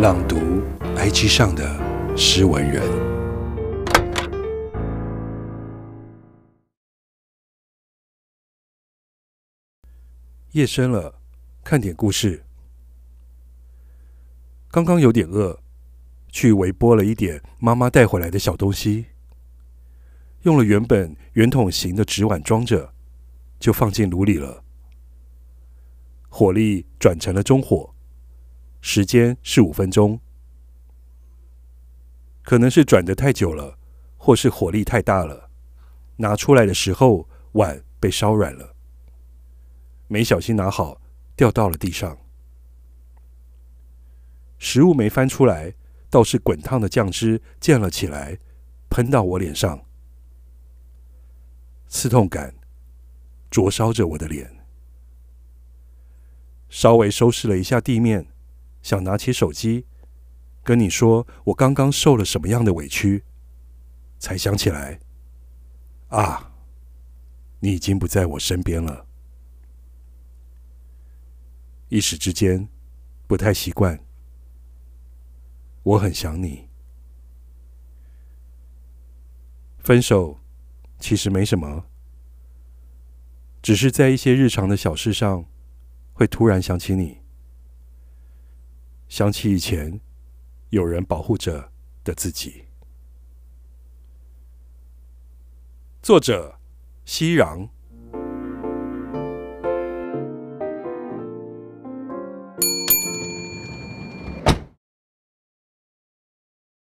朗读 IG 上的诗文人。夜深了，看点故事。刚刚有点饿，去微波了一点妈妈带回来的小东西，用了原本圆筒形的纸碗装着，就放进炉里了。火力转成了中火，时间是5分钟。可能是转得太久了，或是火力太大了，拿出来的时候碗被烧软了，没小心拿好，掉到了地上。食物没翻出来，倒是滚烫的酱汁溅了起来，喷到我脸上，刺痛感灼烧着我的脸。稍微收拾了一下地面，想拿起手机跟你说我刚刚受了什么样的委屈，才想起来，啊，你已经不在我身边了。一时之间不太习惯，我很想你。分手其实没什么，只是在一些日常的小事上会突然想起你，想起以前有人保护着的自己。作者：熙壤。